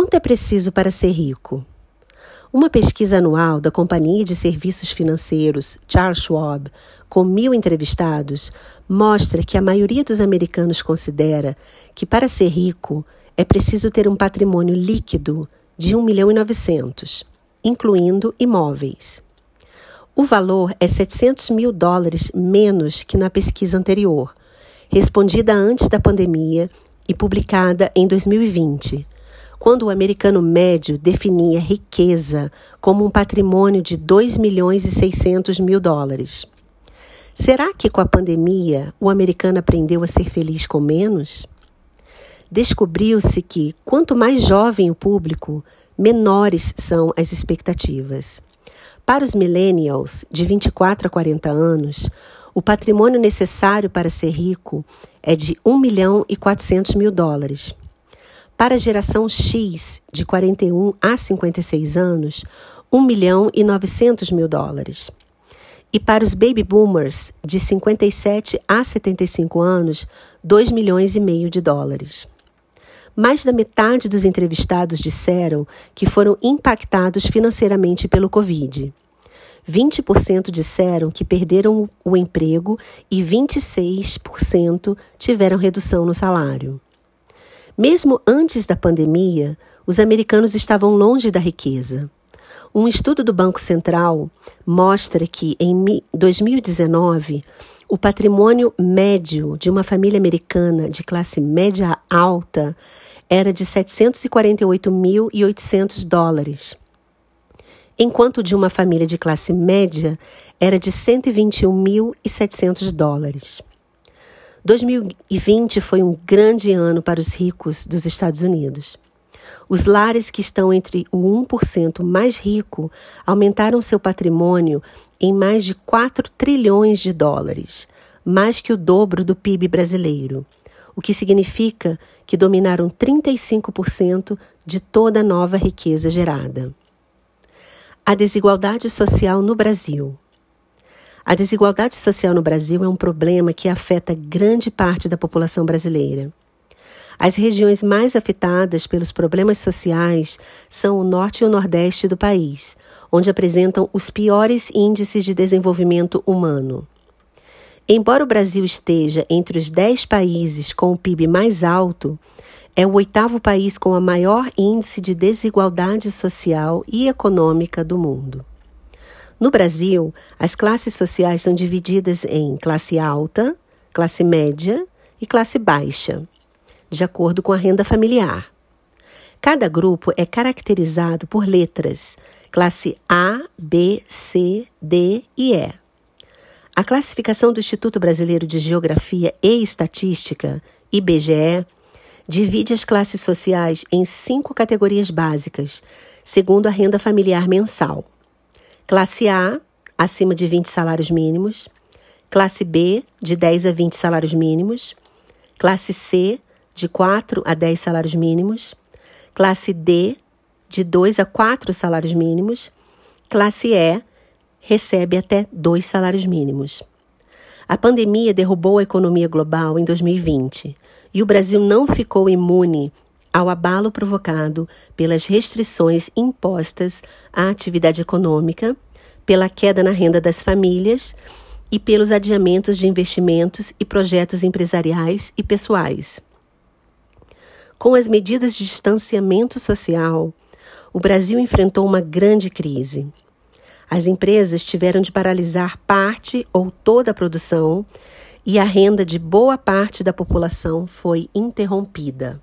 Quanto é preciso para ser rico? Uma pesquisa anual da Companhia de Serviços Financeiros Charles Schwab, com 1.000 entrevistados, mostra que a maioria dos americanos considera que para ser rico é preciso ter um patrimônio líquido de 1.900.000, incluindo imóveis. O valor é $700.000 menos que na pesquisa anterior, respondida antes da pandemia e publicada em 2020. Quando o americano médio definia riqueza como um patrimônio de $2.600.000. Será que com a pandemia o americano aprendeu a ser feliz com menos? Descobriu-se que, quanto mais jovem o público, menores são as expectativas. Para os millennials, de 24 a 40 anos, o patrimônio necessário para ser rico é de $1.400.000. Para a geração X, de 41 a 56 anos, $1.900.000. E para os baby boomers, de 57 a 75 anos, $2,5 milhões. Mais da metade dos entrevistados disseram que foram impactados financeiramente pelo Covid. 20% disseram que perderam o emprego e 26% tiveram redução no salário. Mesmo antes da pandemia, os americanos estavam longe da riqueza. Um estudo do Banco Central mostra que, em 2019, o patrimônio médio de uma família americana de classe média alta era de $748.800, enquanto de uma família de classe média era de $121.700. 2020 foi um grande ano para os ricos dos Estados Unidos. Os lares que estão entre o 1% mais rico aumentaram seu patrimônio em mais de $4 trilhões, mais que o dobro do PIB brasileiro, o que significa que dominaram 35% de toda a nova riqueza gerada. A desigualdade social no Brasil. A desigualdade social no Brasil é um problema que afeta grande parte da população brasileira. As regiões mais afetadas pelos problemas sociais são o norte e o nordeste do país, onde apresentam os piores índices de desenvolvimento humano. Embora o Brasil esteja entre os 10 países com o PIB mais alto, é o 8º país com o maior índice de desigualdade social e econômica do mundo. No Brasil, as classes sociais são divididas em classe alta, classe média e classe baixa, de acordo com a renda familiar. Cada grupo é caracterizado por letras, classe A, B, C, D e E. A classificação do Instituto Brasileiro de Geografia e Estatística, IBGE, divide as classes sociais em 5 categorias básicas, segundo a renda familiar mensal. Classe A, acima de 20 salários mínimos. Classe B, de 10 a 20 salários mínimos. Classe C, de 4 a 10 salários mínimos. Classe D, de 2 a 4 salários mínimos. Classe E, recebe até 2 salários mínimos. A pandemia derrubou a economia global em 2020 e o Brasil não ficou imune ao abalo provocado pelas restrições impostas à atividade econômica, pela queda na renda das famílias e pelos adiamentos de investimentos e projetos empresariais e pessoais. Com as medidas de distanciamento social, o Brasil enfrentou uma grande crise. As empresas tiveram de paralisar parte ou toda a produção e a renda de boa parte da população foi interrompida.